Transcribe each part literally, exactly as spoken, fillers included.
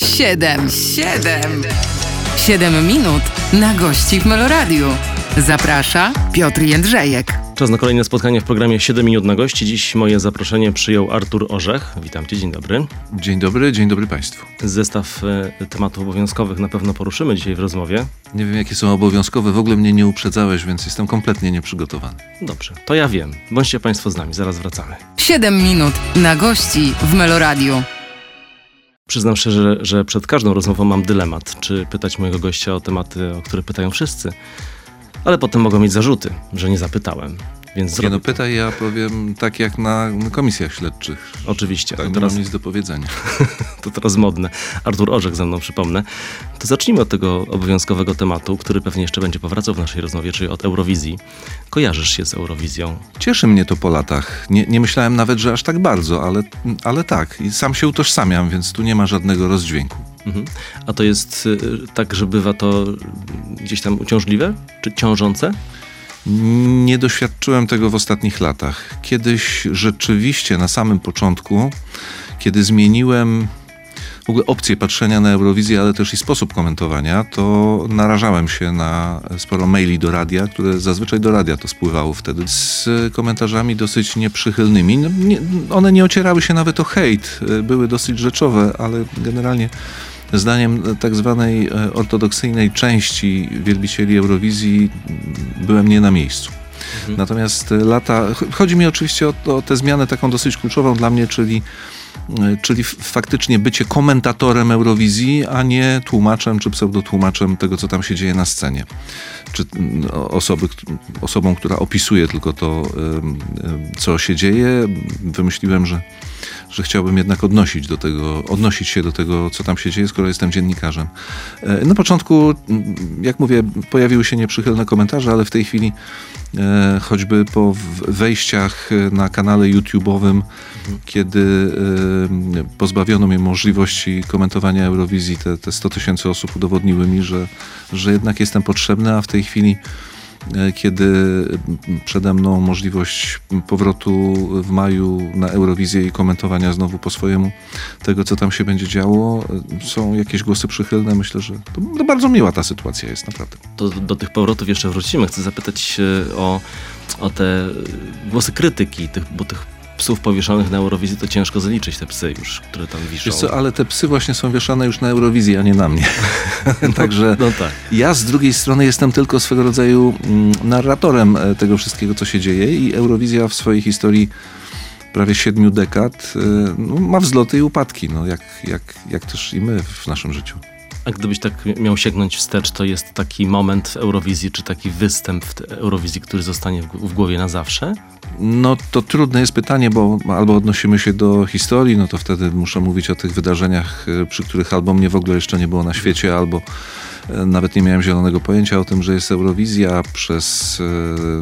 Siedem. Siedem. Siedem minut na gości w Meloradiu. Zaprasza Piotr Jędrzejek. Czas na kolejne spotkanie w programie siedem minut na gości. Dziś moje zaproszenie przyjął Artur Orzech. Witam Cię, dzień dobry. Dzień dobry, dzień dobry Państwu. Zestaw y, tematów obowiązkowych na pewno poruszymy dzisiaj w rozmowie. Nie wiem, jakie są obowiązkowe, w ogóle mnie nie uprzedzałeś, więc jestem kompletnie nieprzygotowany. Dobrze, to ja wiem. Bądźcie Państwo z nami, zaraz wracamy. siedem minut na gości w Meloradiu. Przyznam szczerze, że, że przed każdą rozmową mam dylemat, czy pytać mojego gościa o tematy, o które pytają wszyscy. Ale potem mogą mieć zarzuty, że nie zapytałem. Więc nie no, pytaj, ja powiem tak jak na komisjach śledczych. Oczywiście. Tak, to teraz... nie mam nic do powiedzenia. To teraz modne. Artur Orzech ze mną, przypomnę. To zacznijmy od tego obowiązkowego tematu, który pewnie jeszcze będzie powracał w naszej rozmowie, czyli od Eurowizji. Kojarzysz się z Eurowizją? Cieszy mnie to po latach. Nie, nie myślałem nawet, że aż tak bardzo, ale, ale tak. I sam się utożsamiam, więc tu nie ma żadnego rozdźwięku. A to jest tak, że bywa to gdzieś tam uciążliwe czy ciążące? Nie doświadczyłem tego w ostatnich latach. Kiedyś rzeczywiście na samym początku, kiedy zmieniłem w ogóle opcję patrzenia na Eurowizję, ale też i sposób komentowania, to narażałem się na sporo maili do radia, które zazwyczaj do radia to spływało wtedy, z komentarzami dosyć nieprzychylnymi. Nie, one nie ocierały się nawet o hejt, były dosyć rzeczowe, ale generalnie zdaniem tak zwanej ortodoksyjnej części wielbicieli Eurowizji byłem nie na miejscu. Mhm. Natomiast lata... Chodzi mi oczywiście o, o tę zmianę taką dosyć kluczową dla mnie, czyli czyli faktycznie bycie komentatorem Eurowizji, a nie tłumaczem czy pseudotłumaczem tego, co tam się dzieje na scenie. Czy osoby, osobą, która opisuje tylko to, co się dzieje. Wymyśliłem, że, że chciałbym jednak odnosić do tego, odnosić się do tego, co tam się dzieje, skoro jestem dziennikarzem. Na początku, jak mówię, pojawiły się nieprzychylne komentarze, ale w tej chwili choćby po wejściach na kanale YouTube'owym, kiedy pozbawiono mnie możliwości komentowania Eurowizji, te, te sto tysięcy osób udowodniły mi, że, że jednak jestem potrzebny, a w tej chwili, kiedy przede mną możliwość powrotu w maju na Eurowizję i komentowania znowu po swojemu tego, co tam się będzie działo, są jakieś głosy przychylne. Myślę, że to bardzo miła ta sytuacja jest naprawdę. To do tych powrotów jeszcze wrócimy. Chcę zapytać o, o te głosy krytyki, tych, bo tych psów powieszanych na Eurowizji to ciężko zaliczyć, te psy już, które tam wiszą. Wiesz co, ale te psy właśnie są wieszane już na Eurowizji, a nie na mnie. No, Także no tak. Ja z drugiej strony jestem tylko swego rodzaju narratorem tego wszystkiego, co się dzieje, i Eurowizja w swojej historii prawie siedmiu dekad no, ma wzloty i upadki, no, jak, jak, jak też i my w naszym życiu. A gdybyś tak miał sięgnąć wstecz, to jest taki moment w Eurowizji, czy taki występ w Eurowizji, który zostanie w głowie na zawsze? No to trudne jest pytanie, bo albo odnosimy się do historii, no to wtedy muszę mówić o tych wydarzeniach, przy których albo mnie w ogóle jeszcze nie było na świecie, albo nawet nie miałem zielonego pojęcia o tym, że jest Eurowizja, przez,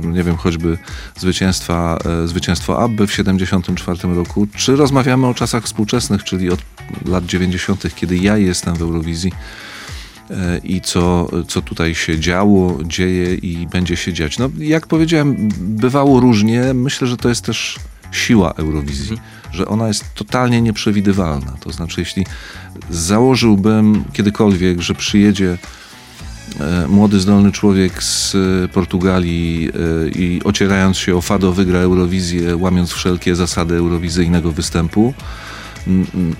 nie wiem, choćby zwycięstwa, zwycięstwo ABBY w siedemdziesiątym czwartym roku. Czy rozmawiamy o czasach współczesnych, czyli od lat dziewięćdziesiątych, kiedy ja jestem w Eurowizji i co, co tutaj się działo, dzieje i będzie się dziać. No, jak powiedziałem, bywało różnie. Myślę, że to jest też siła Eurowizji, mhm. że ona jest totalnie nieprzewidywalna. To znaczy, jeśli założyłbym kiedykolwiek, że przyjedzie młody, zdolny człowiek z Portugalii i ocierając się o fado wygra Eurowizję, łamiąc wszelkie zasady eurowizyjnego występu,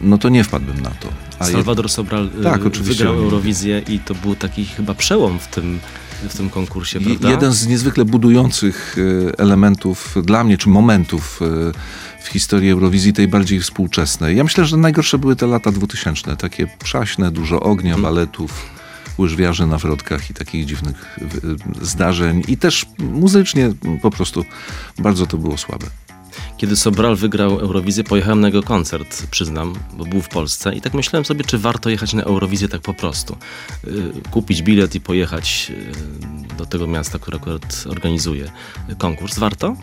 no to nie wpadłbym na to. A Salvador Sobral tak, wygrał Eurowizję i to był taki chyba przełom w tym, w tym konkursie, prawda? Jeden z niezwykle budujących elementów dla mnie, czy momentów w historii Eurowizji, tej bardziej współczesnej. Ja myślę, że najgorsze były te lata dwutysięczne, takie przaśne, dużo ognia, hmm. baletów, łyżwiarzy na wrotkach i takich dziwnych zdarzeń, i też muzycznie po prostu bardzo to było słabe. Kiedy Sobral wygrał Eurowizję, pojechałem na jego koncert, przyznam, bo był w Polsce i tak myślałem sobie, czy warto jechać na Eurowizję tak po prostu. Kupić bilet i pojechać do tego miasta, które akurat organizuje konkurs. Warto?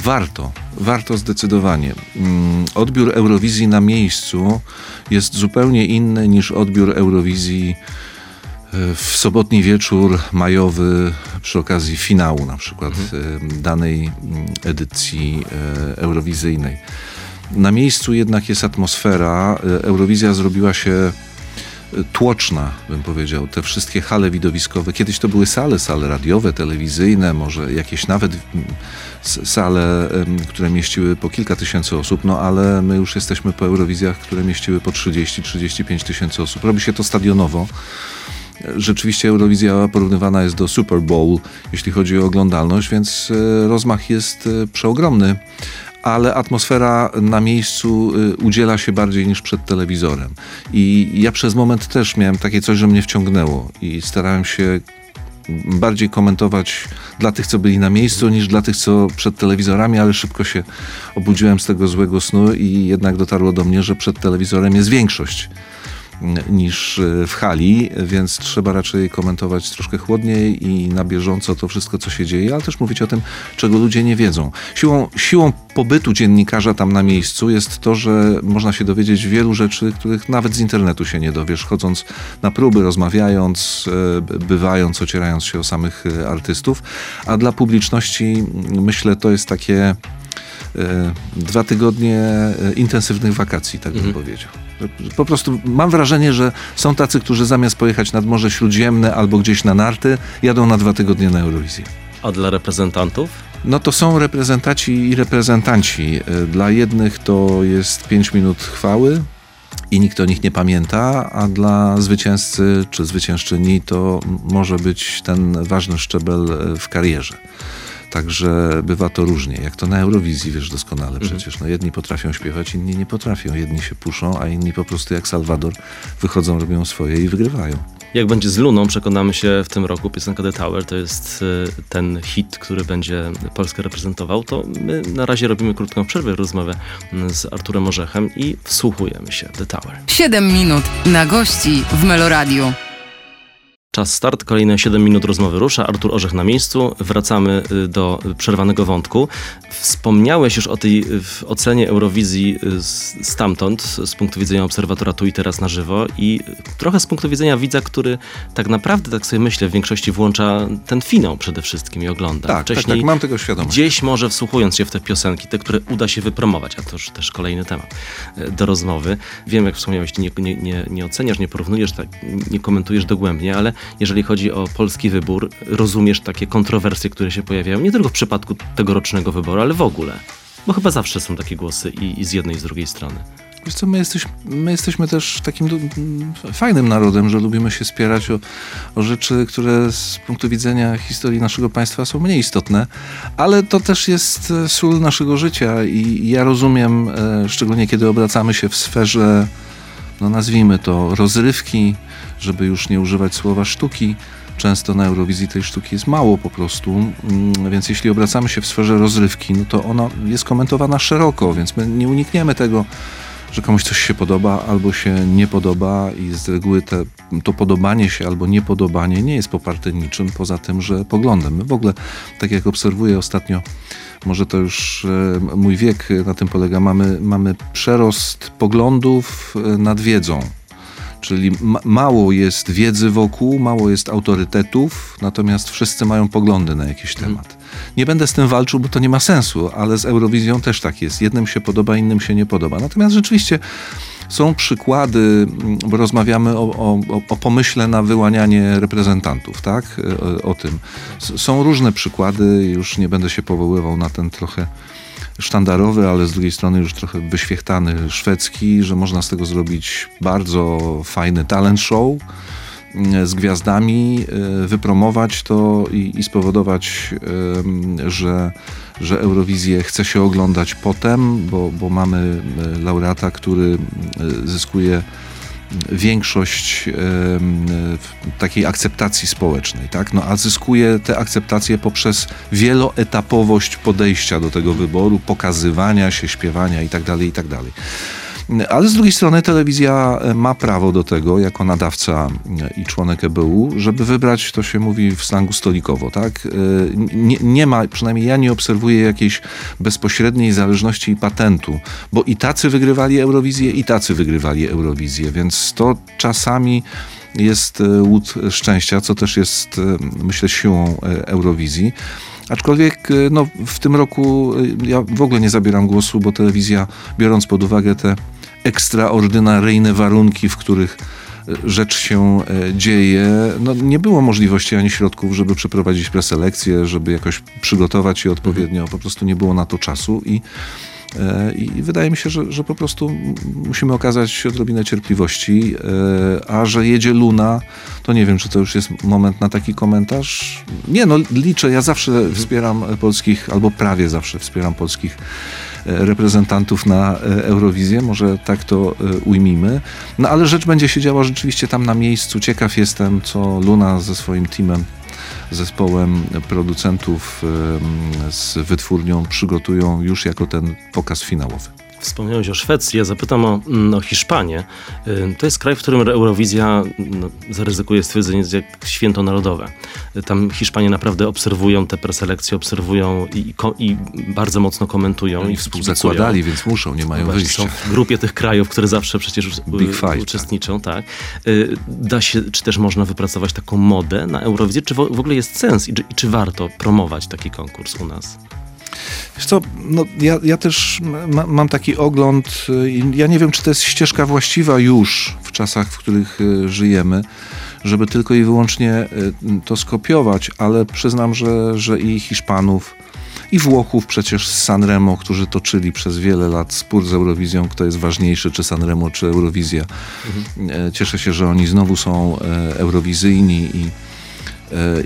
Warto. Warto zdecydowanie. Odbiór Eurowizji na miejscu jest zupełnie inny niż odbiór Eurowizji w sobotni wieczór majowy przy okazji finału na przykład mhm. danej edycji eurowizyjnej. Na miejscu jednak jest atmosfera. Eurowizja zrobiła się tłoczna, bym powiedział, te wszystkie hale widowiskowe. Kiedyś to były sale, sale radiowe, telewizyjne, może jakieś nawet sale, które mieściły po kilka tysięcy osób, no ale my już jesteśmy po Eurowizjach, które mieściły po trzydzieści do trzydziestu pięciu tysięcy osób. Robi się to stadionowo. Rzeczywiście Eurowizja porównywana jest do Super Bowl, jeśli chodzi o oglądalność, więc rozmach jest przeogromny, ale atmosfera na miejscu udziela się bardziej niż przed telewizorem. I ja przez moment też miałem takie coś, że mnie wciągnęło i starałem się bardziej komentować dla tych, co byli na miejscu, niż dla tych, co przed telewizorami, ale szybko się obudziłem z tego złego snu i jednak dotarło do mnie, że przed telewizorem jest większość niż w hali, więc trzeba raczej komentować troszkę chłodniej i na bieżąco to wszystko, co się dzieje, ale też mówić o tym, czego ludzie nie wiedzą. Siłą, siłą pobytu dziennikarza tam na miejscu jest to, że można się dowiedzieć wielu rzeczy, których nawet z internetu się nie dowiesz, chodząc na próby, rozmawiając, bywając, ocierając się o samych artystów, a dla publiczności myślę, to jest takie dwa tygodnie intensywnych wakacji, tak bym mhm. powiedział. Po prostu mam wrażenie, że są tacy, którzy zamiast pojechać nad Morze Śródziemne albo gdzieś na narty, jadą na dwa tygodnie na Eurowizję. A dla reprezentantów? No to są reprezentaci i reprezentanci. Dla jednych to jest pięć minut chwały i nikt o nich nie pamięta, a dla zwycięzcy czy zwyciężczyni to może być ten ważny szczebel w karierze. Także bywa to różnie. Jak to na Eurowizji, wiesz doskonale przecież. No jedni potrafią śpiewać, inni nie potrafią. Jedni się puszą, a inni po prostu jak Salwador wychodzą, robią swoje i wygrywają. Jak będzie z Luną, przekonamy się w tym roku. Piosenka The Tower to jest ten hit, który będzie Polskę reprezentował. To my na razie robimy krótką przerwę, rozmowę z Arturem Orzechem i wsłuchujemy się The Tower. siedem minut na gości w Meloradiu. Czas start, kolejne siedem minut rozmowy rusza. Artur Orzech na miejscu. Wracamy do przerwanego wątku. Wspomniałeś już o tej ocenie Eurowizji stamtąd, z punktu widzenia obserwatora tu i teraz na żywo i trochę z punktu widzenia widza, który tak naprawdę, tak sobie myślę, w większości włącza ten finał przede wszystkim i ogląda. Tak, wcześniej, tak, tak, mam tego świadomość. Gdzieś może wsłuchując się w te piosenki, te, które uda się wypromować, a to już też kolejny temat do rozmowy. Wiem, jak wspomniałeś, nie, nie, nie, nie oceniasz, nie porównujesz, tak, nie komentujesz dogłębnie, ale jeżeli chodzi o polski wybór, rozumiesz takie kontrowersje, które się pojawiają, nie tylko w przypadku tegorocznego wyboru, ale w ogóle. Bo chyba zawsze są takie głosy i, i z jednej, i z drugiej strony. Wiesz co, my, jesteś, my jesteśmy też takim do, fajnym narodem, że lubimy się spierać o, o rzeczy, które z punktu widzenia historii naszego państwa są mniej istotne, ale to też jest sól naszego życia i ja rozumiem, e, szczególnie kiedy obracamy się w sferze, no nazwijmy to, rozrywki, żeby już nie używać słowa sztuki. Często na Eurowizji tej sztuki jest mało po prostu, więc jeśli obracamy się w sferze rozrywki, no to ona jest komentowana szeroko, więc my nie unikniemy tego, że komuś coś się podoba albo się nie podoba i z reguły te, to podobanie się albo niepodobanie nie jest poparte niczym poza tym, że poglądem. My w ogóle, tak jak obserwuję ostatnio, może to już e, mój wiek na tym polega, mamy, mamy przerost poglądów nad wiedzą. Czyli ma- mało jest wiedzy wokół, mało jest autorytetów, natomiast wszyscy mają poglądy na jakiś temat. Nie będę z tym walczył, bo to nie ma sensu, ale z Eurowizją też tak jest. Jednym się podoba, innym się nie podoba. Natomiast rzeczywiście są przykłady, bo rozmawiamy o, o, o pomyśle na wyłanianie reprezentantów, tak? O, o tym. S- są różne przykłady, już nie będę się powoływał na ten trochę sztandarowy, ale z drugiej strony już trochę wyświechtany szwedzki, że można z tego zrobić bardzo fajny talent show z gwiazdami, wypromować to i, i spowodować, że, że Eurowizję chce się oglądać potem, bo, bo mamy laureata, który zyskuje większość y, y, takiej akceptacji społecznej, tak? No, a zyskuje tę akceptację poprzez wieloetapowość podejścia do tego wyboru, pokazywania się, śpiewania itd., itd. Ale z drugiej strony telewizja ma prawo do tego, jako nadawca i członek E B U, żeby wybrać, to się mówi w slangu stolikowo, tak? Nie, nie ma, przynajmniej ja nie obserwuję jakiejś bezpośredniej zależności i patentu, bo i tacy wygrywali Eurowizję, i tacy wygrywali Eurowizję, więc to czasami jest łód szczęścia, co też jest, myślę, siłą Eurowizji. Aczkolwiek no, w tym roku ja w ogóle nie zabieram głosu, bo telewizja, biorąc pod uwagę te ekstraordynaryjne warunki, w których rzecz się dzieje. No, nie było możliwości ani środków, żeby przeprowadzić preselekcję, żeby jakoś przygotować je odpowiednio. Po prostu nie było na to czasu i I wydaje mi się, że, że po prostu musimy okazać odrobinę cierpliwości, a że jedzie Luna, to nie wiem, czy to już jest moment na taki komentarz. Nie, no liczę, ja zawsze wspieram polskich, albo prawie zawsze wspieram polskich reprezentantów na Eurowizję, może tak to ujmijmy. No ale rzecz będzie się działa rzeczywiście tam na miejscu. Ciekaw jestem, co Luna ze swoim teamem, zespołem producentów z wytwórnią przygotują już jako ten pokaz finałowy. Wspomniałeś o Szwecji, ja zapytam o, o Hiszpanię. To jest kraj, w którym Eurowizja, no, zaryzykuje stwierdzenie, jak święto narodowe. Tam Hiszpanie naprawdę obserwują te preselekcje, obserwują i, i bardzo mocno komentują. No i, i współzakładali, więc muszą, nie mają Właśnie, wyjścia. Są w grupie tych krajów, które zawsze przecież Big Five, uczestniczą. Tak. Tak. Da się, czy też można wypracować taką modę na Eurowizję? Czy w ogóle jest sens i czy, i czy warto promować taki konkurs u nas? Wiesz co, no ja, ja też ma, mam taki ogląd, ja nie wiem, czy to jest ścieżka właściwa już w czasach, w których żyjemy, żeby tylko i wyłącznie to skopiować, ale przyznam, że, że i Hiszpanów, i Włochów przecież z Sanremo, którzy toczyli przez wiele lat spór z Eurowizją, kto jest ważniejszy, czy Sanremo, czy Eurowizja. Mhm. Cieszę się, że oni znowu są eurowizyjni i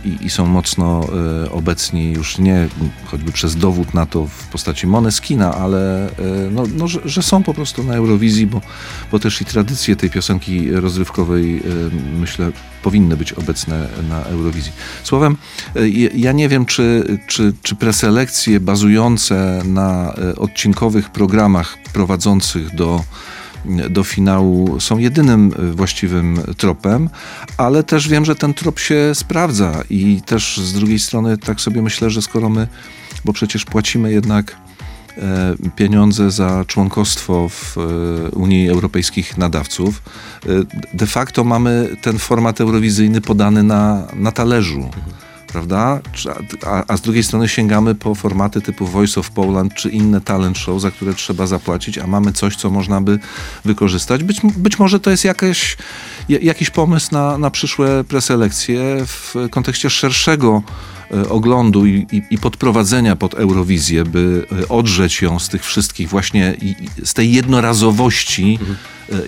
I, i są mocno y, obecni już nie choćby przez dowód na to w postaci Moneskina, ale y, no, no, że, że są po prostu na Eurowizji, bo, bo też i tradycje tej piosenki rozrywkowej y, myślę powinny być obecne na Eurowizji. Słowem, y, ja nie wiem, czy, czy, czy preselekcje bazujące na y, odcinkowych programach prowadzących do do finału są jedynym właściwym tropem, ale też wiem, że ten trop się sprawdza i też z drugiej strony tak sobie myślę, że skoro my, bo przecież płacimy jednak pieniądze za członkostwo w Unii Europejskich nadawców, de facto mamy ten format eurowizyjny podany na, na talerzu. Prawda? A, a z drugiej strony sięgamy po formaty typu Voice of Poland czy inne talent show, za które trzeba zapłacić, a mamy coś, co można by wykorzystać. Być, być może to jest jakieś, jakiś pomysł na, na przyszłe preselekcje w kontekście szerszego oglądu i, i, i podprowadzenia pod Eurowizję, by odrzeć ją z tych wszystkich właśnie, i, z tej jednorazowości mhm.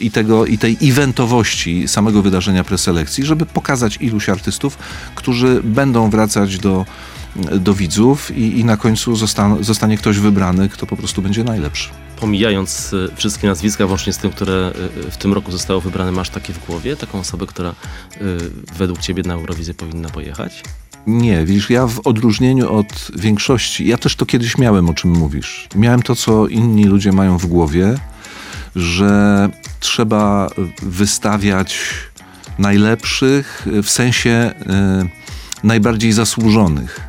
i, tego, i tej eventowości samego wydarzenia preselekcji, żeby pokazać iluś artystów, którzy będą wracać do, do widzów i, i na końcu zosta- zostanie ktoś wybrany, kto po prostu będzie najlepszy. Pomijając wszystkie nazwiska, włącznie z tym, które w tym roku zostało wybrane, masz takie w głowie? Taką osobę, która według ciebie na Eurowizję powinna pojechać? Nie, widzisz, ja w odróżnieniu od większości, ja też to kiedyś miałem, o czym mówisz. Miałem to, co inni ludzie mają w głowie, że trzeba wystawiać najlepszych, w sensie y, najbardziej zasłużonych.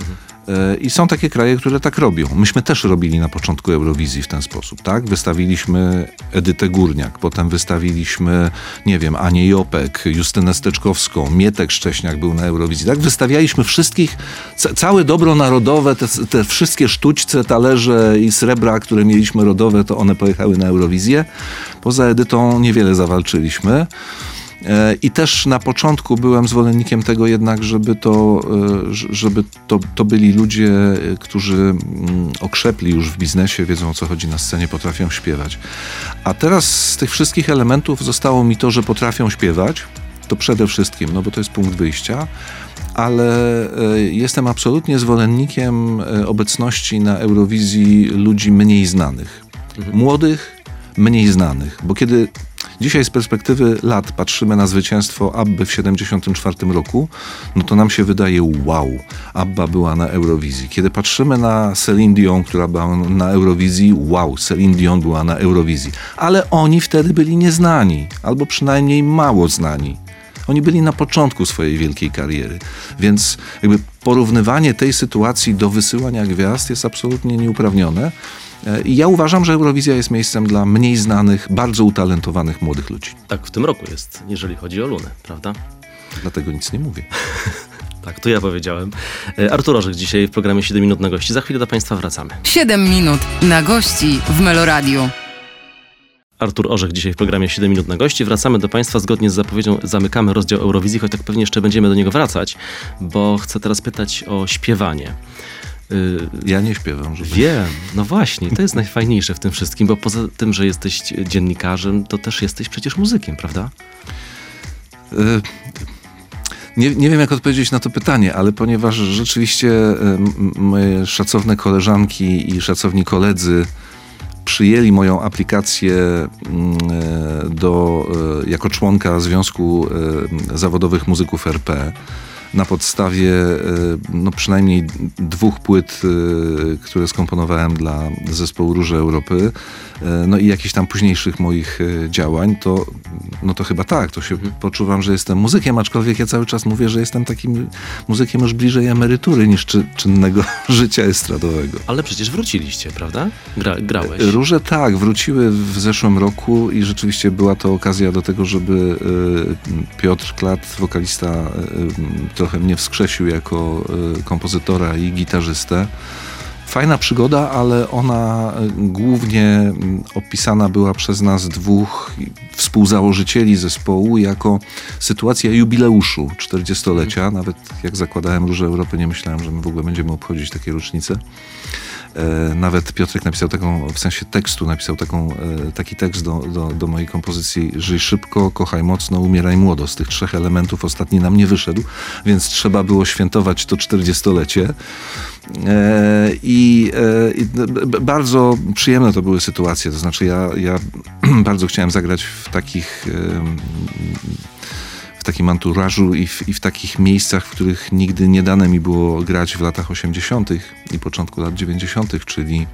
Mhm. Y, I są takie kraje, które tak robią. Myśmy też robili na początku Eurowizji w ten sposób, tak? Wystawiliśmy Edytę Górniak, potem wystawiliśmy, nie wiem, Anię Jopek, Justynę Steczkowską, Mietek Szcześniak był na Eurowizji, tak? Wystawialiśmy wszystkich, ca- całe dobro narodowe, te, te wszystkie sztućce, talerze i srebra, które mieliśmy rodowe, to one pojechały na Eurowizję. Poza Edytą niewiele zawalczyliśmy. I też na początku byłem zwolennikiem tego jednak, żeby to, żeby to, to byli ludzie, którzy okrzepli już w biznesie, wiedzą o co chodzi na scenie, potrafią śpiewać. A teraz z tych wszystkich elementów zostało mi to, że potrafią śpiewać, to przede wszystkim, no bo to jest punkt wyjścia, ale jestem absolutnie zwolennikiem obecności na Eurowizji ludzi mniej znanych. Mhm. Młodych, mniej znanych, bo kiedy dzisiaj z perspektywy lat patrzymy na zwycięstwo Abby w siedemdziesiątym czwartym roku, no to nam się wydaje wow, Abba była na Eurowizji. Kiedy patrzymy na Céline Dion, która była na Eurowizji, wow, Céline Dion była na Eurowizji. Ale oni wtedy byli nieznani, albo przynajmniej mało znani. Oni byli na początku swojej wielkiej kariery, więc jakby porównywanie tej sytuacji do wysyłania gwiazd jest absolutnie nieuprawnione. I ja uważam, że Eurowizja jest miejscem dla mniej znanych, bardzo utalentowanych młodych ludzi. Tak w tym roku jest, jeżeli chodzi o Lunę, prawda? Dlatego nic nie mówię. Tak, to ja powiedziałem. Artur Orzech dzisiaj w programie siedem minut na gości. Za chwilę do Państwa wracamy. siedem minut na gości w Meloradio. Artur Orzech dzisiaj w programie siedem minut na gości. Wracamy do Państwa. Zgodnie z zapowiedzią zamykamy rozdział Eurowizji, choć tak pewnie jeszcze będziemy do niego wracać, bo chcę teraz pytać o śpiewanie. Yy, ja nie śpiewam. Żeby... Wiem, no właśnie. To jest najfajniejsze w tym wszystkim, bo poza tym, że jesteś dziennikarzem, to też jesteś przecież muzykiem, prawda? Yy... Nie, nie wiem, jak odpowiedzieć na to pytanie, ale ponieważ rzeczywiście moje szacowne koleżanki i szacowni koledzy przyjęli moją aplikację do, jako członka Związku Zawodowych Muzyków R P na podstawie no, przynajmniej dwóch płyt, które skomponowałem dla zespołu Róże Europy, no i jakichś tam późniejszych moich działań, to, no to chyba tak, to się poczuwam, że jestem muzykiem, aczkolwiek ja cały czas mówię, że jestem takim muzykiem już bliżej emerytury niż czy, czynnego życia estradowego. Ale przecież wróciliście, prawda? Gra, grałeś. Róże tak, wróciły w zeszłym roku i rzeczywiście była to okazja do tego, żeby Piotr Klat, wokalista, trochę mnie wskrzesił jako kompozytora i gitarzystę. Fajna przygoda, ale ona głównie opisana była przez nas dwóch współzałożycieli zespołu jako sytuacja jubileuszu czterdziestolecia. Nawet jak zakładałem Róże Europy, nie myślałem, że my w ogóle będziemy obchodzić takie rocznice. Nawet Piotrek napisał taką, w sensie tekstu napisał taką, taki tekst do, do, do mojej kompozycji Żyj szybko, kochaj mocno, umieraj młodo. Z tych trzech elementów ostatni nam nie wyszedł, więc trzeba było świętować to czterdziestolecie. I, i bardzo przyjemne to były sytuacje. To znaczy ja, ja bardzo chciałem zagrać w takich... w takim anturażu i w, i w takich miejscach, w których nigdy nie dane mi było grać w latach osiemdziesiątych i początku lat dziewięćdziesiątych, czyli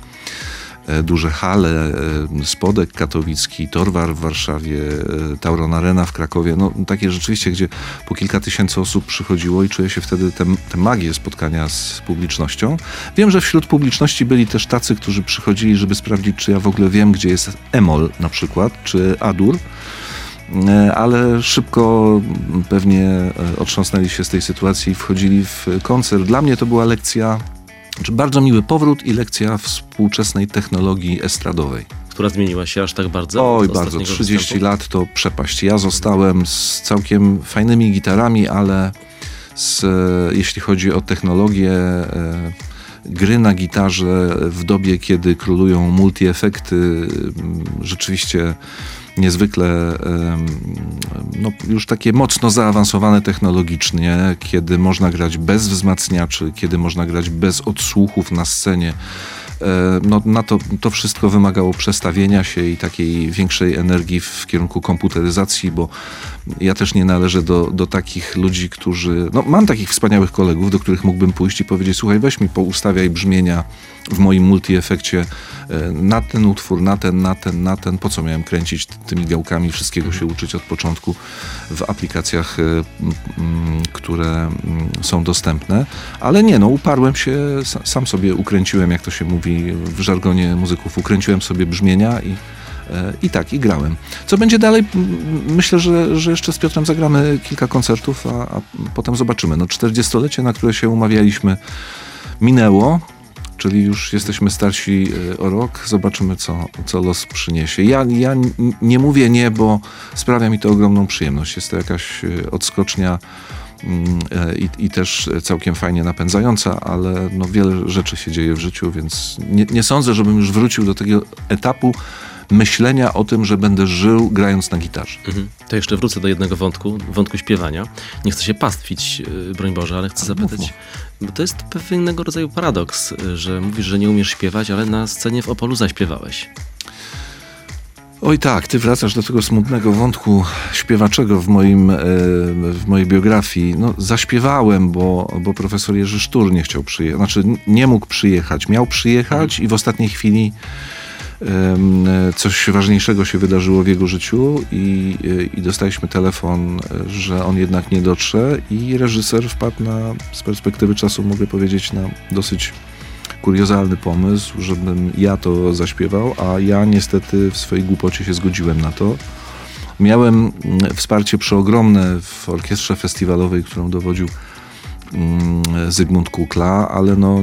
duże hale, Spodek Katowicki, Torwar w Warszawie, Tauron Arena w Krakowie. No takie rzeczywiście, gdzie po kilka tysięcy osób przychodziło i czuję się wtedy tę magię spotkania z publicznością. Wiem, że wśród publiczności byli też tacy, którzy przychodzili, żeby sprawdzić, czy ja w ogóle wiem, gdzie jest e-moll na przykład, czy A-dur. Ale szybko pewnie otrząsnęli się z tej sytuacji i wchodzili w koncert. Dla mnie to była lekcja, znaczy bardzo miły powrót i lekcja współczesnej technologii estradowej. Która zmieniła się aż tak bardzo? Oj, bardzo. trzydzieści lat to przepaść. Ja zostałem z całkiem fajnymi gitarami, ale z, jeśli chodzi o technologię gry na gitarze w dobie, kiedy królują multiefekty, rzeczywiście niezwykle no, już takie mocno zaawansowane technologicznie, kiedy można grać bez wzmacniaczy, kiedy można grać bez odsłuchów na scenie. No, na to, to wszystko wymagało przestawienia się i takiej większej energii w kierunku komputeryzacji, bo ja też nie należę do, do takich ludzi, którzy... No, mam takich wspaniałych kolegów, do których mógłbym pójść i powiedzieć, słuchaj, weź mi poustawiaj brzmienia w moim multiefekcie na ten utwór, na ten, na ten, na ten. Po co miałem kręcić tymi gałkami, wszystkiego się uczyć od początku w aplikacjach, które są dostępne. Ale nie, no uparłem się, sam sobie ukręciłem, jak to się mówi, w żargonie muzyków, ukręciłem sobie brzmienia i, i tak, i grałem. Co będzie dalej? Myślę, że, że jeszcze z Piotrem zagramy kilka koncertów, a, a potem zobaczymy. No czterdziestolecie, na które się umawialiśmy, minęło, czyli już jesteśmy starsi o rok. Zobaczymy, co, co los przyniesie. Ja, ja nie mówię nie, bo sprawia mi to ogromną przyjemność. Jest to jakaś odskocznia I, i też całkiem fajnie napędzająca, ale no wiele rzeczy się dzieje w życiu, więc nie, nie sądzę, żebym już wrócił do tego etapu myślenia o tym, że będę żył grając na gitarze. Mhm. To jeszcze wrócę do jednego wątku, wątku śpiewania. Nie chcę się pastwić, broń Boże, ale chcę zapytać, bo to jest pewnego rodzaju paradoks, że mówisz, że nie umiesz śpiewać, ale na scenie w Opolu zaśpiewałeś. Oj tak, ty wracasz do tego smutnego wątku śpiewaczego w, moim, w mojej biografii. No, zaśpiewałem, bo, bo profesor Jerzy Sztur nie chciał przyjechać, znaczy nie mógł przyjechać. Miał przyjechać i w ostatniej chwili um, coś ważniejszego się wydarzyło w jego życiu i, i dostaliśmy telefon, że on jednak nie dotrze i reżyser wpadł na, z perspektywy czasu mogę powiedzieć, na dosyć kuriozalny pomysł, żebym ja to zaśpiewał, a ja niestety w swojej głupocie się zgodziłem na to. Miałem wsparcie przeogromne w orkiestrze festiwalowej, którą dowodził Zygmunt Kukla, ale no,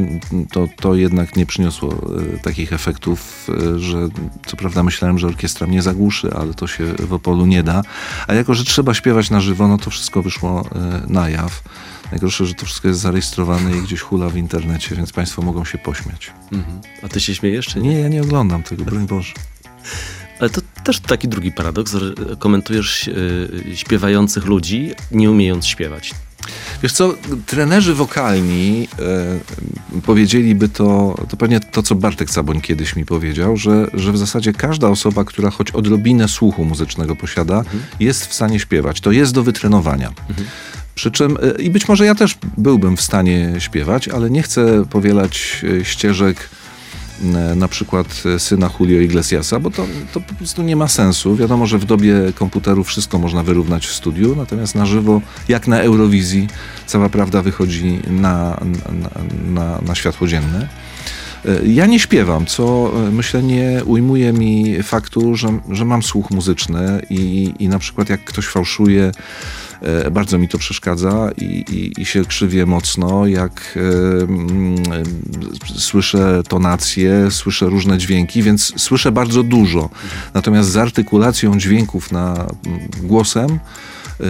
to, to jednak nie przyniosło takich efektów, że co prawda myślałem, że orkiestra mnie zagłuszy, ale to się w Opolu nie da. A jako, że trzeba śpiewać na żywo, no to wszystko wyszło na jaw. Najgorsze, że to wszystko jest zarejestrowane i gdzieś hula w internecie, więc państwo mogą się pośmiać. Mhm. A ty się śmiejesz, czy nie? Nie, ja nie oglądam tego, broń Boże. Ale to też taki drugi paradoks, że komentujesz śpiewających ludzi, nie umiejąc śpiewać. Wiesz co, trenerzy wokalni e, powiedzieliby to, to pewnie to, co Bartek Caboń kiedyś mi powiedział, że, że w zasadzie każda osoba, która choć odrobinę słuchu muzycznego posiada, mhm. jest w stanie śpiewać. To jest do wytrenowania. Mhm. Przy czym, e, i być może ja też byłbym w stanie śpiewać, ale nie chcę powielać ścieżek na przykład syna Julio Iglesiasa, bo to, to po prostu nie ma sensu. Wiadomo, że w dobie komputerów wszystko można wyrównać w studiu, natomiast na żywo, jak na Eurowizji, cała prawda wychodzi na, na, na, na światło dzienne. Ja nie śpiewam, co myślę nie ujmuje mi faktu, że, że mam słuch muzyczny i, i na przykład jak ktoś fałszuje, bardzo mi to przeszkadza i, i, i się krzywię mocno, jak y, słyszę tonacje, słyszę różne dźwięki, więc słyszę bardzo dużo. Natomiast z artykulacją dźwięków na głosem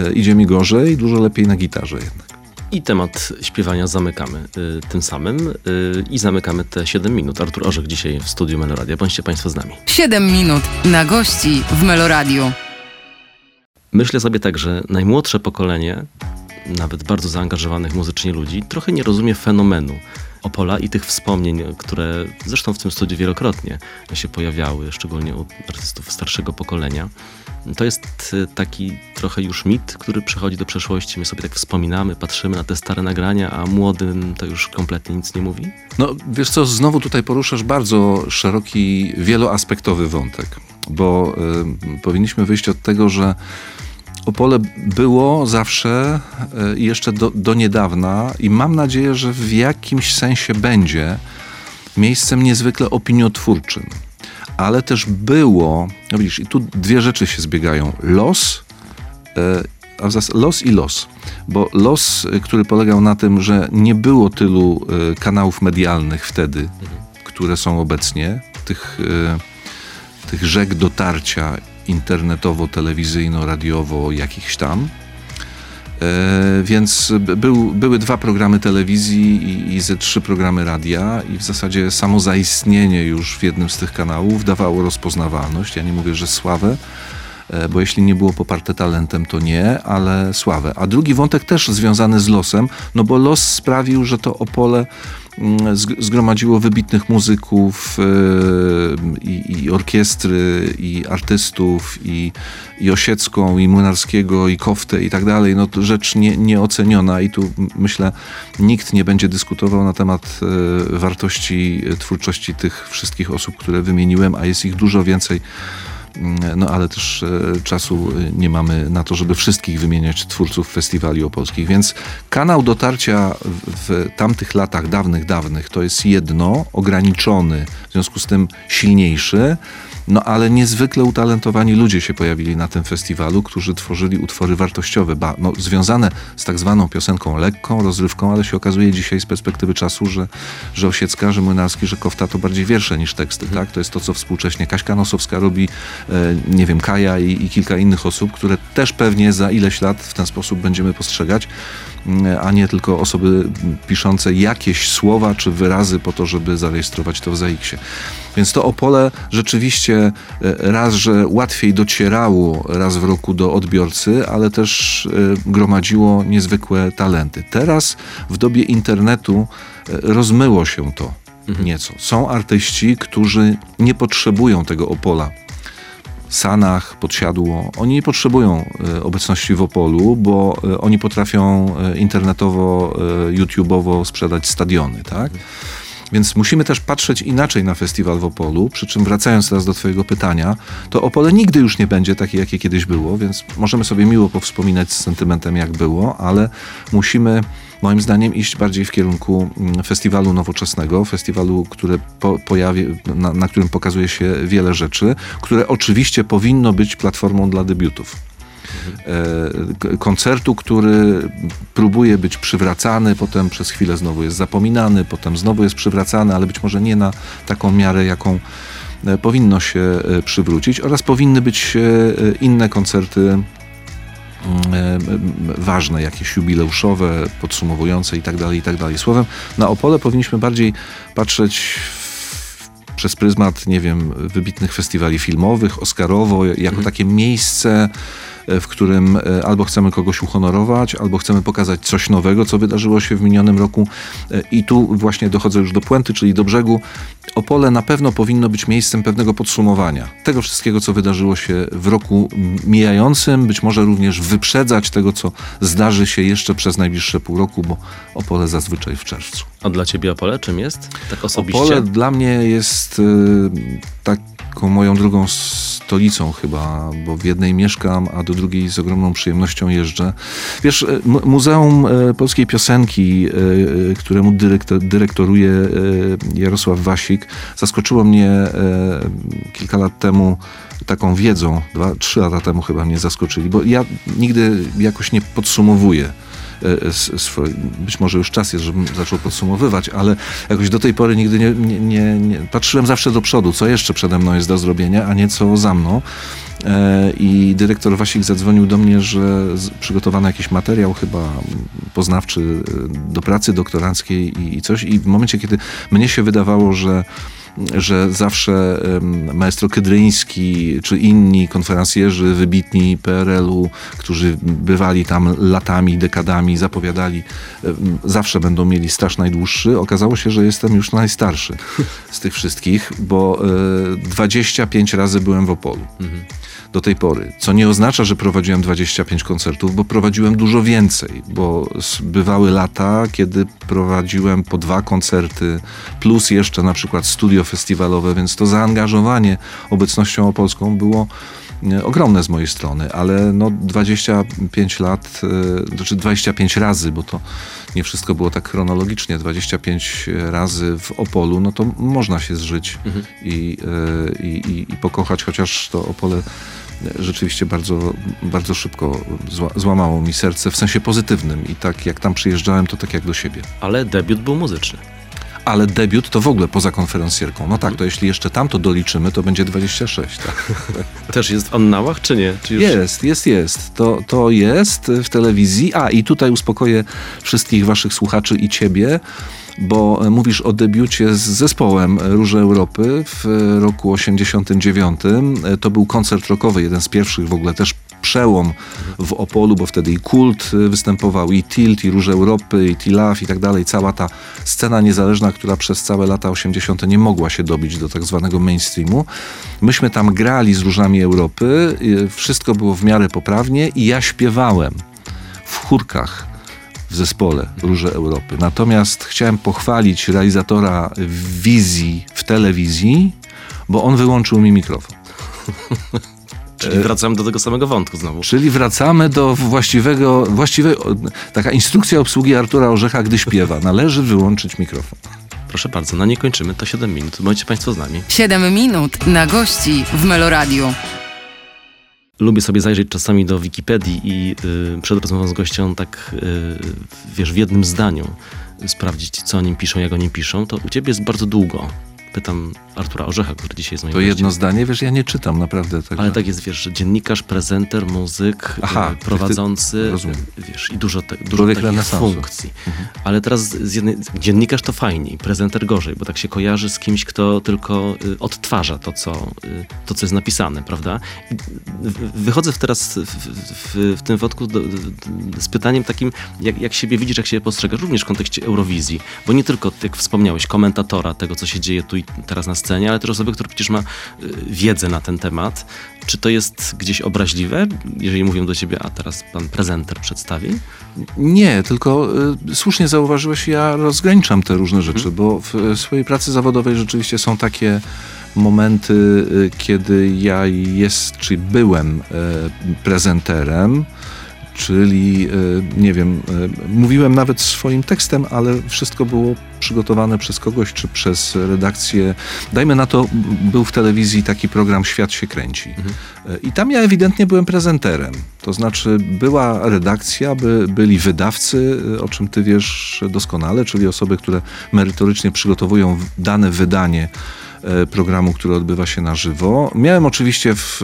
y, idzie mi gorzej, dużo lepiej na gitarze jednak. I temat śpiewania zamykamy y, tym samym y, i zamykamy te siedem minut. Artur Orzech dzisiaj w studiu Meloradia. Bądźcie państwo z nami. siedem minut na gości w Meloradiu. Myślę sobie tak, że najmłodsze pokolenie, nawet bardzo zaangażowanych muzycznie ludzi, trochę nie rozumie fenomenu Opola i tych wspomnień, które zresztą w tym studiu wielokrotnie się pojawiały, szczególnie u artystów starszego pokolenia. To jest taki trochę już mit, który przechodzi do przeszłości. My sobie tak wspominamy, patrzymy na te stare nagrania, a młodym to już kompletnie nic nie mówi. No wiesz co, znowu tutaj poruszasz bardzo szeroki, wieloaspektowy wątek, bo y, powinniśmy wyjść od tego, że Opole było zawsze i jeszcze do, do niedawna i mam nadzieję, że w jakimś sensie będzie miejscem niezwykle opiniotwórczym. Ale też było, no widzisz, i tu dwie rzeczy się zbiegają. Los, a w zasadzie los i los. Bo los, który polegał na tym, że nie było tylu kanałów medialnych wtedy, mhm. które są obecnie, tych, tych rzek dotarcia internetowo, telewizyjno, radiowo, jakichś tam. E, więc był, były dwa programy telewizji i, i ze trzy programy radia i w zasadzie samo zaistnienie już w jednym z tych kanałów dawało rozpoznawalność. Ja nie mówię, że sławę, e, bo jeśli nie było poparte talentem, to nie, ale sławę. A drugi wątek też związany z losem, no bo los sprawił, że to Opole zgromadziło wybitnych muzyków yy, i, i orkiestry, i artystów, i, i Osiecką, i Młynarskiego, i Koftę i tak dalej. No to rzecz nie, nieoceniona i tu myślę nikt nie będzie dyskutował na temat yy, wartości twórczości tych wszystkich osób, które wymieniłem, a jest ich dużo więcej. No ale też e, czasu nie mamy na to, żeby wszystkich wymieniać twórców festiwali opolskich, więc kanał dotarcia w, w tamtych latach dawnych, dawnych to jest jedno, ograniczony, w związku z tym silniejszy, no ale niezwykle utalentowani ludzie się pojawili na tym festiwalu, którzy tworzyli utwory wartościowe, ba, no, związane z tak zwaną piosenką lekką, rozrywką, ale się okazuje dzisiaj z perspektywy czasu, że, że Osiecka, że Młynarski, że Kofta to bardziej wiersze niż teksty, mm. tak? To jest to, co współcześnie Kaśka Nosowska robi, nie wiem, Kaja i, i kilka innych osób, które też pewnie za ileś lat w ten sposób będziemy postrzegać, a nie tylko osoby piszące jakieś słowa czy wyrazy po to, żeby zarejestrować to w zaiksie. Więc to Opole rzeczywiście raz, że łatwiej docierało raz w roku do odbiorcy, ale też gromadziło niezwykłe talenty. Teraz w dobie internetu rozmyło się to mhm. nieco. Są artyści, którzy nie potrzebują tego Opola. Sanach, Podsiadło. Oni nie potrzebują y, obecności w Opolu, bo y, oni potrafią y, internetowo, y, YouTube'owo sprzedać stadiony, tak? Więc musimy też patrzeć inaczej na festiwal w Opolu, przy czym wracając teraz do twojego pytania, to Opole nigdy już nie będzie takie, jakie kiedyś było, więc możemy sobie miło powspominać z sentymentem, jak było, ale musimy moim zdaniem iść bardziej w kierunku festiwalu nowoczesnego, festiwalu, który po, pojawi, na, na którym pokazuje się wiele rzeczy, które oczywiście powinno być platformą dla debiutów. e, koncertu, który próbuje być przywracany, potem przez chwilę znowu jest zapominany, potem znowu jest przywracany, ale być może nie na taką miarę, jaką powinno się przywrócić, oraz powinny być inne koncerty ważne, jakieś jubileuszowe, podsumowujące i tak dalej, i tak dalej. Słowem, na Opole powinniśmy bardziej patrzeć przez pryzmat, nie wiem, wybitnych festiwali filmowych, Oscarowo, jako mhm. takie miejsce, w którym albo chcemy kogoś uhonorować, albo chcemy pokazać coś nowego, co wydarzyło się w minionym roku. I tu właśnie dochodzę już do puenty, czyli do brzegu. Opole na pewno powinno być miejscem pewnego podsumowania tego wszystkiego, co wydarzyło się w roku mijającym, być może również wyprzedzać tego, co zdarzy się jeszcze przez najbliższe pół roku, bo Opole zazwyczaj w czerwcu. A dla ciebie Opole czym jest? Tak osobiście? Opole dla mnie jest yy, taką moją drugą stolicą chyba, bo w jednej mieszkam, a do drugiej z ogromną przyjemnością jeżdżę. Wiesz, Muzeum Polskiej Piosenki, któremu dyrektoruje Jarosław Wasik, zaskoczyło mnie kilka lat temu taką wiedzą, dwa, trzy lata temu chyba mnie zaskoczyli, bo ja nigdy jakoś nie podsumowuję. Być może już czas jest, żebym zaczął podsumowywać, ale jakoś do tej pory nigdy nie, nie, nie, nie patrzyłem zawsze do przodu, co jeszcze przede mną jest do zrobienia, a nie co za mną. I dyrektor Wasik zadzwonił do mnie, że przygotowano jakiś materiał chyba poznawczy do pracy doktoranckiej i, i coś. I w momencie, kiedy mnie się wydawało, że że zawsze maestro Kydryński czy inni konferencjerzy wybitni P R L u, którzy bywali tam latami, dekadami, zapowiadali, zawsze będą mieli staż najdłuższy. Okazało się, że jestem już najstarszy z tych wszystkich, bo dwadzieścia pięć razy byłem w Opolu. Mhm. Do tej pory. Co nie oznacza, że prowadziłem dwadzieścia pięć koncertów, bo prowadziłem dużo więcej, bo bywały lata, kiedy prowadziłem po dwa koncerty, plus jeszcze na przykład studio festiwalowe, więc to zaangażowanie obecnością opolską było ogromne z mojej strony, ale no dwadzieścia pięć lat, znaczy dwadzieścia pięć razy, bo to nie wszystko było tak chronologicznie, dwadzieścia pięć razy w Opolu, no to można się zżyć mhm. i, i, i pokochać, chociaż to Opole rzeczywiście bardzo, bardzo szybko zła, złamało mi serce, w sensie pozytywnym, i tak jak tam przyjeżdżałem, to tak jak do siebie. Ale debiut był muzyczny. Ale debiut to w ogóle poza konferencjerką. No tak, to jeśli jeszcze tamto doliczymy, to będzie dwadzieścia sześć. Tak. Też jest w annałach, czy nie? Czy już... Jest, jest, jest. To, to jest w telewizji. A i tutaj uspokoję wszystkich waszych słuchaczy i ciebie, bo mówisz o debiucie z zespołem Róże Europy w roku osiemdziesiątym dziewiątym. To był koncert rockowy, jeden z pierwszych w ogóle, też przełom w Opolu, bo wtedy i Kult występował, i Tilt, i Róże Europy, i Tilaf, i tak dalej. Cała ta scena niezależna, która przez całe lata osiemdziesiąte nie mogła się dobić do tak zwanego mainstreamu. Myśmy tam grali z Różami Europy, wszystko było w miarę poprawnie i ja śpiewałem w chórkach w zespole Róże Europy. Natomiast chciałem pochwalić realizatora wizji w telewizji, bo on wyłączył mi mikrofon. Czyli wracamy do tego samego wątku znowu. Czyli wracamy do właściwego... właściwej, taka instrukcja obsługi Artura Orzecha, gdy śpiewa. Należy wyłączyć mikrofon. Proszę bardzo, no nie kończymy, to siedem minut. Bądźcie państwo z nami. siedem minut na gości w Meloradiu. Lubię sobie zajrzeć czasami do Wikipedii i yy, przed rozmową z gościem tak, yy, wiesz, w jednym zdaniu sprawdzić, co o nim piszą, jak o nim piszą. To u ciebie jest bardzo długo. Pytam Artura Orzecha, który dzisiaj jest moim gościem. To jedno zdanie, wiesz, ja nie czytam naprawdę tego. Ale tak jest, wiesz, dziennikarz, prezenter, muzyk, Aha, prowadzący, ty, wiesz, i dużo, te, dużo takich funkcji. Mhm. Ale teraz z jednej, dziennikarz to fajniej, prezenter gorzej, bo tak się kojarzy z kimś, kto tylko y, odtwarza to co, y, to, co jest napisane, prawda? I wychodzę teraz w, w, w tym wątku do, do, do, z pytaniem takim, jak, jak siebie widzisz, jak siebie postrzegasz, również w kontekście Eurowizji, bo nie tylko, jak wspomniałeś, komentatora tego, co się dzieje tu i teraz na scenie, ale też osoby, która przecież ma wiedzę na ten temat. Czy to jest gdzieś obraźliwe, jeżeli mówią do ciebie, a teraz pan prezenter przedstawi? Nie, tylko y, słusznie zauważyłeś, ja rozgraniczam te różne rzeczy, hmm. bo w swojej pracy zawodowej rzeczywiście są takie momenty, y, kiedy ja jest, czy byłem y, prezenterem, czyli, nie wiem, mówiłem nawet swoim tekstem, ale wszystko było przygotowane przez kogoś, czy przez redakcję. Dajmy na to, był w telewizji taki program Świat się kręci. Mhm. I tam ja ewidentnie byłem prezenterem. To znaczy była redakcja, by, byli wydawcy, o czym ty wiesz doskonale, czyli osoby, które merytorycznie przygotowują dane wydanie programu, który odbywa się na żywo. Miałem oczywiście w,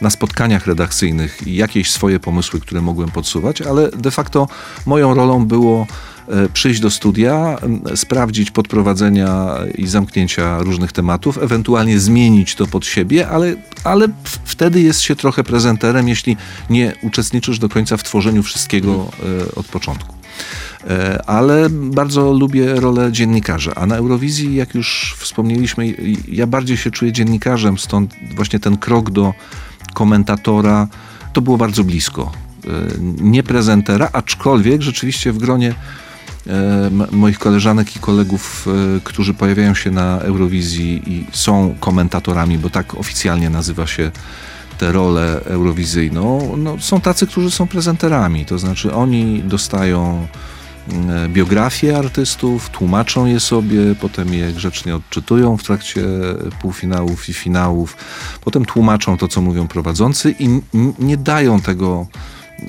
na spotkaniach redakcyjnych jakieś swoje pomysły, które mogłem podsuwać, ale de facto moją rolą było przyjść do studia, sprawdzić podprowadzenia i zamknięcia różnych tematów, ewentualnie zmienić to pod siebie, ale, ale wtedy jest się trochę prezenterem, jeśli nie uczestniczysz do końca w tworzeniu wszystkiego od początku. Ale bardzo lubię rolę dziennikarza, a na Eurowizji, jak już wspomnieliśmy, ja bardziej się czuję dziennikarzem, stąd właśnie ten krok do komentatora, to było bardzo blisko. Nie prezentera, aczkolwiek rzeczywiście w gronie moich koleżanek i kolegów, którzy pojawiają się na Eurowizji i są komentatorami, bo tak oficjalnie nazywa się tę rolę eurowizyjną, no, są tacy, którzy są prezenterami, to znaczy oni dostają biografie artystów, tłumaczą je sobie, potem je grzecznie odczytują w trakcie półfinałów i finałów, potem tłumaczą to, co mówią prowadzący i nie dają tego,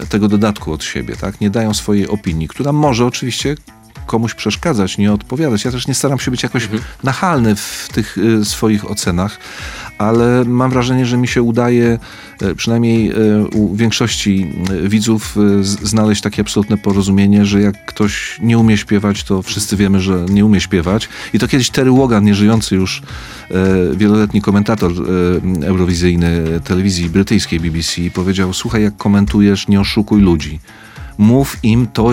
tego dodatku od siebie, tak? Nie dają swojej opinii, która może oczywiście komuś przeszkadzać, nie odpowiadać. Ja też nie staram się być jakoś mhm. nachalny w tych y, swoich ocenach, ale mam wrażenie, że mi się udaje y, przynajmniej y, u większości y, widzów y, znaleźć takie absolutne porozumienie, że jak ktoś nie umie śpiewać, to wszyscy wiemy, że nie umie śpiewać. I to kiedyś Terry Wogan, nieżyjący już y, wieloletni komentator y, eurowizyjny telewizji brytyjskiej B B C, powiedział: słuchaj, jak komentujesz, nie oszukuj ludzi. Mów im to,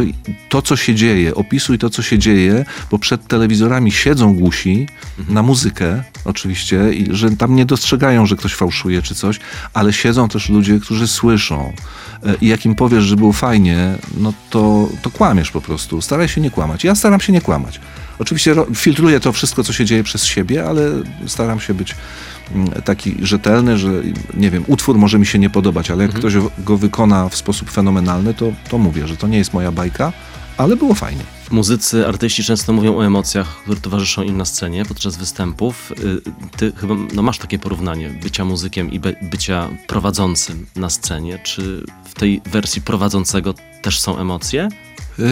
to, co się dzieje, opisuj to, co się dzieje, bo przed telewizorami siedzą głusi mhm. na muzykę oczywiście, i że tam nie dostrzegają, że ktoś fałszuje czy coś, ale siedzą też ludzie, którzy słyszą. I jak im powiesz, że było fajnie, no to, to kłamiesz po prostu. Staraj się nie kłamać. Ja staram się nie kłamać. Oczywiście filtruję to wszystko, co się dzieje przez siebie, ale staram się być taki rzetelny, że nie wiem, utwór może mi się nie podobać, ale jak mhm. ktoś go wykona w sposób fenomenalny, to, to mówię, że to nie jest moja bajka, ale było fajnie. Muzycy, artyści często mówią o emocjach, które towarzyszą im na scenie podczas występów. Ty chyba no, masz takie porównanie bycia muzykiem i be, bycia prowadzącym na scenie. Czy w tej wersji prowadzącego też są emocje?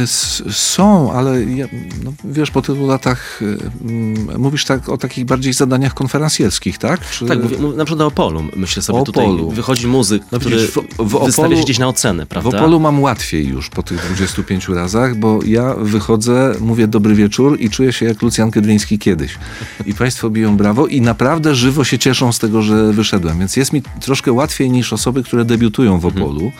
S- są, ale ja, no, wiesz, po tylu latach mm, mówisz tak o takich bardziej zadaniach konferencjerskich, tak? Czy... Tak, mówię, no, na przykład o Opolu. Myślę sobie, tutaj wychodzi muzyk, no, który w, w Opolu, wystawia się gdzieś na ocenę, prawda? W Opolu mam łatwiej już po tych dwudziestu pięciu razach, bo ja wychodzę, mówię dobry wieczór i czuję się jak Lucjan Kedryński kiedyś. I państwo biją brawo i naprawdę żywo się cieszą z tego, że wyszedłem. Więc jest mi troszkę łatwiej niż osoby, które debiutują w Opolu. Hmm.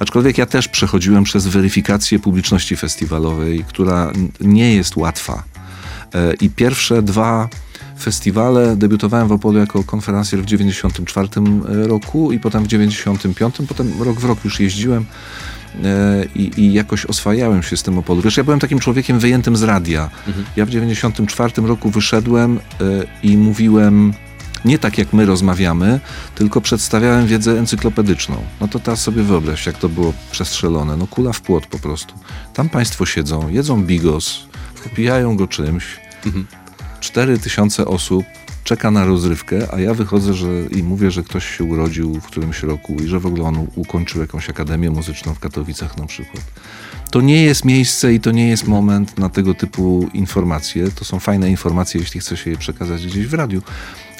Aczkolwiek ja też przechodziłem przez weryfikację publiczności festiwalowej, która nie jest łatwa. I pierwsze dwa festiwale debiutowałem w Opolu jako konferencjer w dziewięćdziesiątym czwartym roku i potem w dziewięćdziesiątym piątym, potem rok w rok już jeździłem i, i jakoś oswajałem się z tym Opolu. Wiesz, ja byłem takim człowiekiem wyjętym z radia. Mhm. Ja w dziewięćdziesiątym czwartym roku wyszedłem i mówiłem nie tak jak my rozmawiamy, tylko przedstawiałem wiedzę encyklopedyczną. No to teraz sobie wyobraź, jak to było przestrzelone. No kula w płot po prostu. Tam państwo siedzą, jedzą bigos, popijają go czymś. Cztery tysiące osób czeka na rozrywkę, a ja wychodzę że, i mówię, że ktoś się urodził w którymś roku i że w ogóle on ukończył jakąś akademię muzyczną w Katowicach na przykład. To nie jest miejsce i to nie jest moment na tego typu informacje. To są fajne informacje, jeśli chce się je przekazać gdzieś w radiu,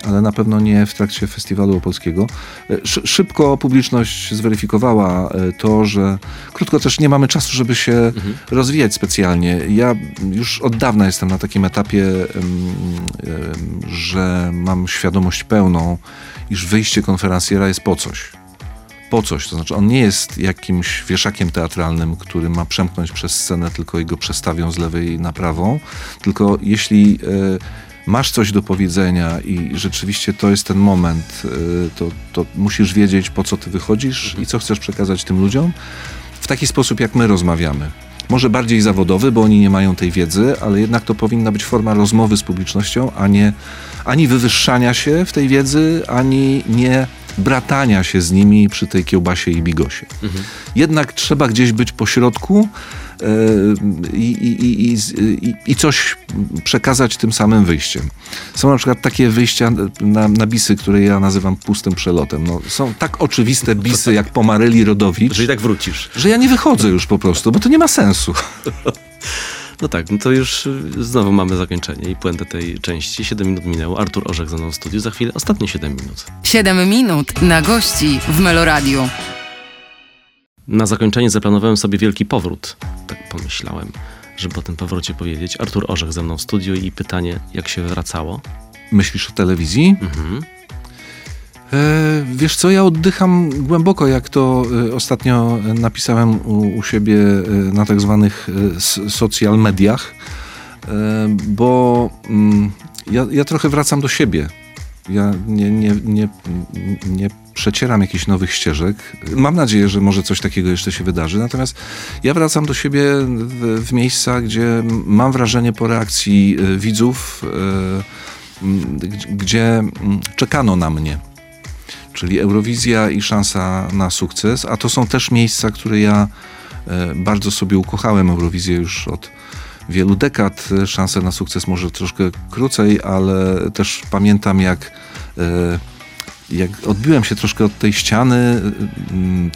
ale na pewno nie w trakcie Festiwalu Opolskiego. Szybko publiczność zweryfikowała to, że krótko też nie mamy czasu, żeby się mhm. rozwijać specjalnie. Ja już od dawna jestem na takim etapie, że mam świadomość pełną, iż wyjście konferencjera jest po coś. Po coś, to znaczy on nie jest jakimś wieszakiem teatralnym, który ma przemknąć przez scenę, tylko jego przestawią z lewej na prawą, tylko jeśli masz coś do powiedzenia i rzeczywiście to jest ten moment, to, to musisz wiedzieć, po co ty wychodzisz mhm. i co chcesz przekazać tym ludziom w taki sposób, jak my rozmawiamy. Może bardziej zawodowy, bo oni nie mają tej wiedzy, ale jednak to powinna być forma rozmowy z publicznością, a nie ani wywyższania się w tej wiedzy, ani nie bratania się z nimi przy tej kiełbasie i bigosie. Mhm. Jednak trzeba gdzieś być pośrodku, i, i, i, i, i coś przekazać tym samym wyjściem. Są na przykład takie wyjścia na, na bisy, które ja nazywam pustym przelotem. No, są tak oczywiste bisy jak Pomareli Rodowicz, że i tak wrócisz. Że ja nie wychodzę już po prostu, bo to nie ma sensu. No tak, no to już znowu mamy zakończenie i puentę tej części. siedem minut minęło. Artur Orzech ze mną w studiu. Za chwilę ostatnie siedem minut. siedem minut na gości w Meloradiu. Na zakończenie zaplanowałem sobie wielki powrót. Tak pomyślałem, żeby o tym powrocie powiedzieć. Artur Orzech ze mną w studiu i pytanie, jak się wracało? Myślisz o telewizji? Mhm. Wiesz co, ja oddycham głęboko, jak to ostatnio napisałem u, u siebie na tak zwanych social mediach, bo ja, ja trochę wracam do siebie. Ja nie, nie, nie, nie przecieram jakichś nowych ścieżek. Mam nadzieję, że może coś takiego jeszcze się wydarzy. Natomiast ja wracam do siebie w, w miejsca, gdzie mam wrażenie po reakcji widzów, gdzie czekano na mnie. Czyli Eurowizja i szansa na sukces, a to są też miejsca, które ja bardzo sobie ukochałem. Eurowizję już od wielu dekad, szansę na sukces może troszkę krócej, ale też pamiętam, jak, jak odbiłem się troszkę od tej ściany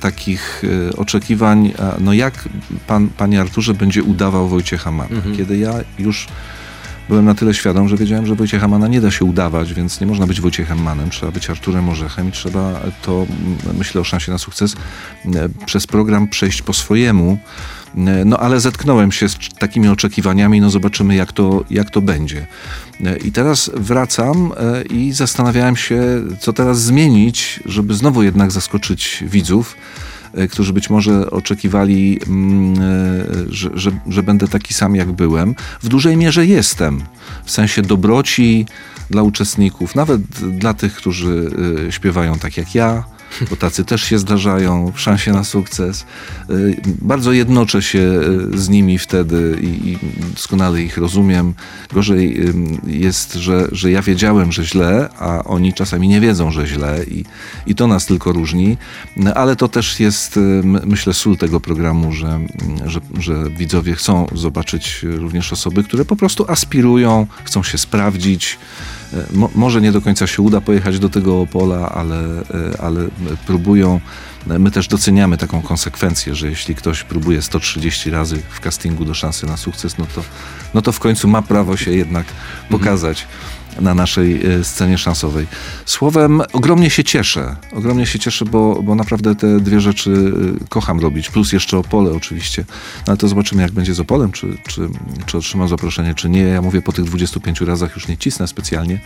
takich oczekiwań, no jak pan, panie Arturze, będzie udawał Wojciecha Manna. Mhm. Kiedy ja już byłem na tyle świadom, że wiedziałem, że Wojciecha Manna nie da się udawać, więc nie można być Wojciechem Mannem, trzeba być Arturem Orzechem i trzeba to, myślę o szansie na sukces, przez program przejść po swojemu. No ale zetknąłem się z takimi oczekiwaniami, no zobaczymy jak to, jak to będzie. I teraz wracam i zastanawiałem się, co teraz zmienić, żeby znowu jednak zaskoczyć widzów, którzy być może oczekiwali, że, że, że będę taki sam jak byłem. W dużej mierze jestem, w sensie dobroci dla uczestników, nawet dla tych, którzy śpiewają tak jak ja, bo tacy też się zdarzają, w szansie na sukces. Bardzo jednoczę się z nimi wtedy i, i doskonale ich rozumiem. Gorzej jest, że, że ja wiedziałem, że źle, a oni czasami nie wiedzą, że źle i, i to nas tylko różni. Ale to też jest, myślę, sól tego programu, że, że, że widzowie chcą zobaczyć również osoby, które po prostu aspirują, chcą się sprawdzić. Mo, może nie do końca się uda pojechać do tego Opola, ale, ale próbują. My też doceniamy taką konsekwencję, że jeśli ktoś próbuje sto trzydzieści razy w castingu do szansy na sukces, no to, no to w końcu ma prawo się jednak pokazać mm-hmm. na naszej scenie szansowej. Słowem, ogromnie się cieszę. Ogromnie się cieszę, bo, bo naprawdę te dwie rzeczy kocham robić. Plus jeszcze Opole oczywiście. No ale to zobaczymy, jak będzie z Opolem, czy, czy, czy otrzymam zaproszenie, czy nie. Ja mówię, po tych dwudziestu pięciu razach już nie cisnę specjalnie.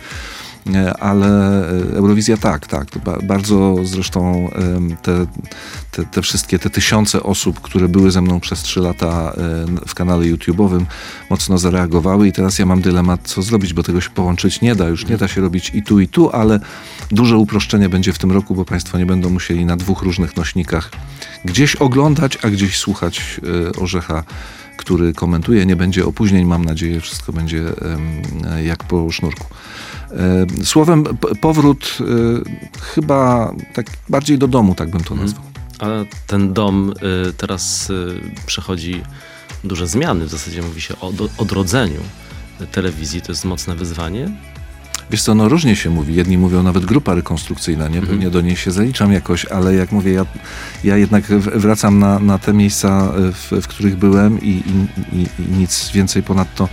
Ale Eurowizja tak, tak. Bardzo zresztą te, te, te wszystkie, te tysiące osób, które były ze mną przez trzy lata w kanale YouTube'owym, mocno zareagowały i teraz ja mam dylemat, co zrobić, bo tego się połączyć nie da. Już nie da się robić i tu, i tu, ale duże uproszczenie będzie w tym roku, bo państwo nie będą musieli na dwóch różnych nośnikach gdzieś oglądać, a gdzieś słuchać Orzecha, który komentuje. Nie będzie opóźnień, mam nadzieję, wszystko będzie jak po sznurku. Słowem, powrót chyba tak bardziej do domu, tak bym to nazwał. A ten dom teraz przechodzi duże zmiany. W zasadzie mówi się o odrodzeniu telewizji. To jest mocne wyzwanie. Wiesz co, no różnie się mówi. Jedni mówią nawet grupa rekonstrukcyjna, nie, nie do niej się zaliczam jakoś, ale jak mówię, ja, ja jednak wracam na, na te miejsca, w, w których byłem i, i, i, i nic więcej ponadto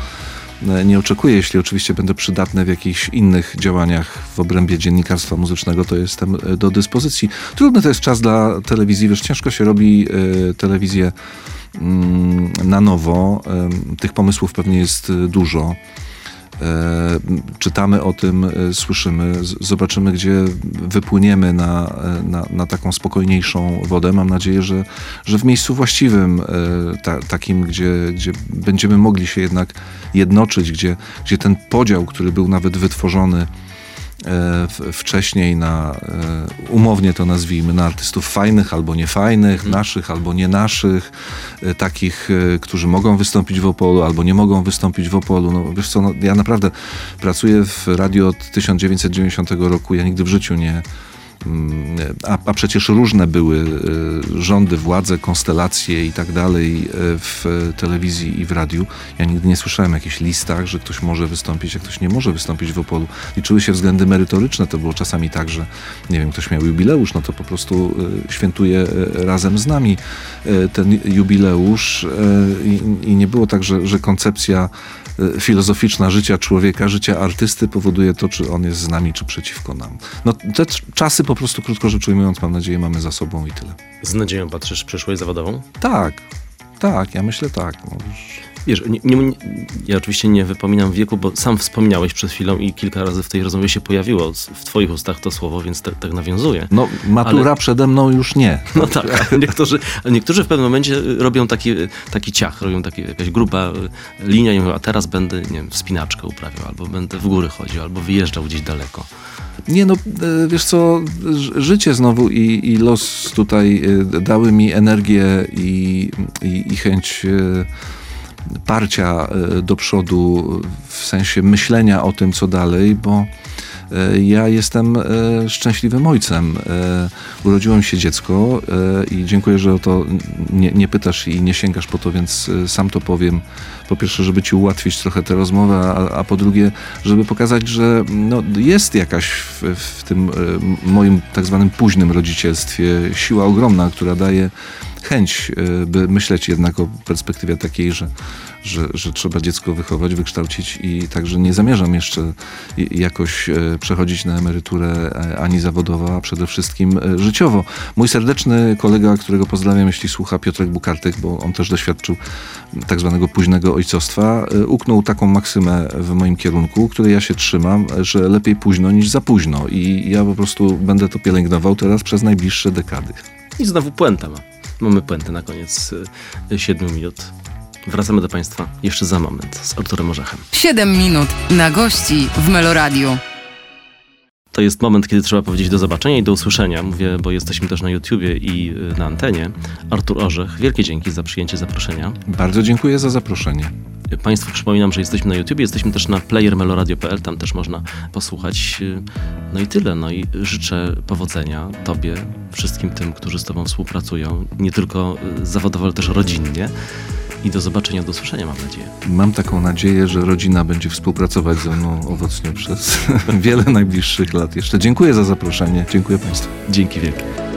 nie oczekuję. Jeśli oczywiście będę przydatny w jakichś innych działaniach w obrębie dziennikarstwa muzycznego, to jestem do dyspozycji. Trudny to jest czas dla telewizji, wiesz, ciężko się robi y, telewizję y, na nowo. Y, tych pomysłów pewnie jest dużo. E, czytamy o tym, e, słyszymy, z, zobaczymy, gdzie wypłyniemy na, na, na taką spokojniejszą wodę. Mam nadzieję, że, że w miejscu właściwym, e, ta, takim, gdzie, gdzie będziemy mogli się jednak jednoczyć, gdzie, gdzie ten podział, który był nawet wytworzony E, wcześniej na, e, umownie to nazwijmy, na artystów fajnych albo niefajnych, hmm. naszych albo nie naszych, e, takich, e, którzy mogą wystąpić w Opolu albo nie mogą wystąpić w Opolu. No, wiesz co, no, ja naprawdę pracuję w radiu od tysiąc dziewięćset dziewięćdziesiątego roku, ja nigdy w życiu nie a, a przecież różne były rządy, władze, konstelacje i tak dalej w telewizji i w radiu. Ja nigdy nie słyszałem o jakichś listach, że ktoś może wystąpić, a ktoś nie może wystąpić w Opolu. Liczyły się względy merytoryczne. To było czasami tak, że nie wiem, ktoś miał jubileusz, no to po prostu świętuje razem z nami ten jubileusz i, i nie było tak, że, że koncepcja filozoficzna życia człowieka, życia artysty powoduje to, czy on jest z nami, czy przeciwko nam. No te czasy po prostu, krótko rzecz ujmując, mam nadzieję, mamy za sobą i tyle. Z nadzieją patrzysz w przyszłość zawodową? Tak, tak, ja myślę tak. No już... Wiesz, nie, nie, ja oczywiście nie wypominam wieku, bo sam wspomniałeś przed chwilą i kilka razy w tej rozmowie się pojawiło w twoich ustach to słowo, więc te, tak nawiązuje. No matura ale... przede mną już nie. No tak, a niektórzy, a niektórzy w pewnym momencie robią taki, taki ciach, robią taki, jakaś gruba linia i mówią, a teraz będę, nie wiem, wspinaczkę uprawiał, albo będę w góry chodził, albo wyjeżdżał gdzieś daleko. Nie no, wiesz co, życie znowu i, i los tutaj dały mi energię i, i, i chęć parcia do przodu w sensie myślenia o tym, co dalej, bo ja jestem szczęśliwym ojcem. Urodziłem się dziecko i dziękuję, że o to nie, nie pytasz i nie sięgasz po to, więc sam to powiem. Po pierwsze, żeby ci ułatwić trochę tę rozmowę, a, a po drugie, żeby pokazać, że no, jest jakaś w, w tym moim tak zwanym późnym rodzicielstwie siła ogromna, która daje chęć, by myśleć jednak o perspektywie takiej, że, że, że trzeba dziecko wychować, wykształcić i także nie zamierzam jeszcze jakoś przechodzić na emeryturę ani zawodowo, a przede wszystkim życiowo. Mój serdeczny kolega, którego pozdrawiam, jeśli słucha, Piotrek Bukartyk, bo on też doświadczył tak zwanego późnego ojcostwa, uknął taką maksymę w moim kierunku, której ja się trzymam, że lepiej późno niż za późno i ja po prostu będę to pielęgnował teraz przez najbliższe dekady. I znowu puenta ma. Mamy puentę na koniec siedmiu minut. Wracamy do Państwa jeszcze za moment z Arturem Orzechem. siedem minut na gości w Meloradiu. To jest moment, kiedy trzeba powiedzieć do zobaczenia i do usłyszenia. Mówię, bo jesteśmy też na YouTubie i na antenie. Artur Orzech, wielkie dzięki za przyjęcie zaproszenia. Bardzo dziękuję za zaproszenie. Państwu przypominam, że jesteśmy na YouTubie, jesteśmy też na player meloradio kropka p l, tam też można posłuchać. No i tyle. No i życzę powodzenia Tobie, wszystkim tym, którzy z Tobą współpracują, nie tylko zawodowo, ale też rodzinnie. I do zobaczenia, do usłyszenia, mam nadzieję. Mam taką nadzieję, że rodzina będzie współpracować ze mną owocnie przez wiele najbliższych lat. Jeszcze dziękuję za zaproszenie. Dziękuję Państwu. Dzięki wielkie.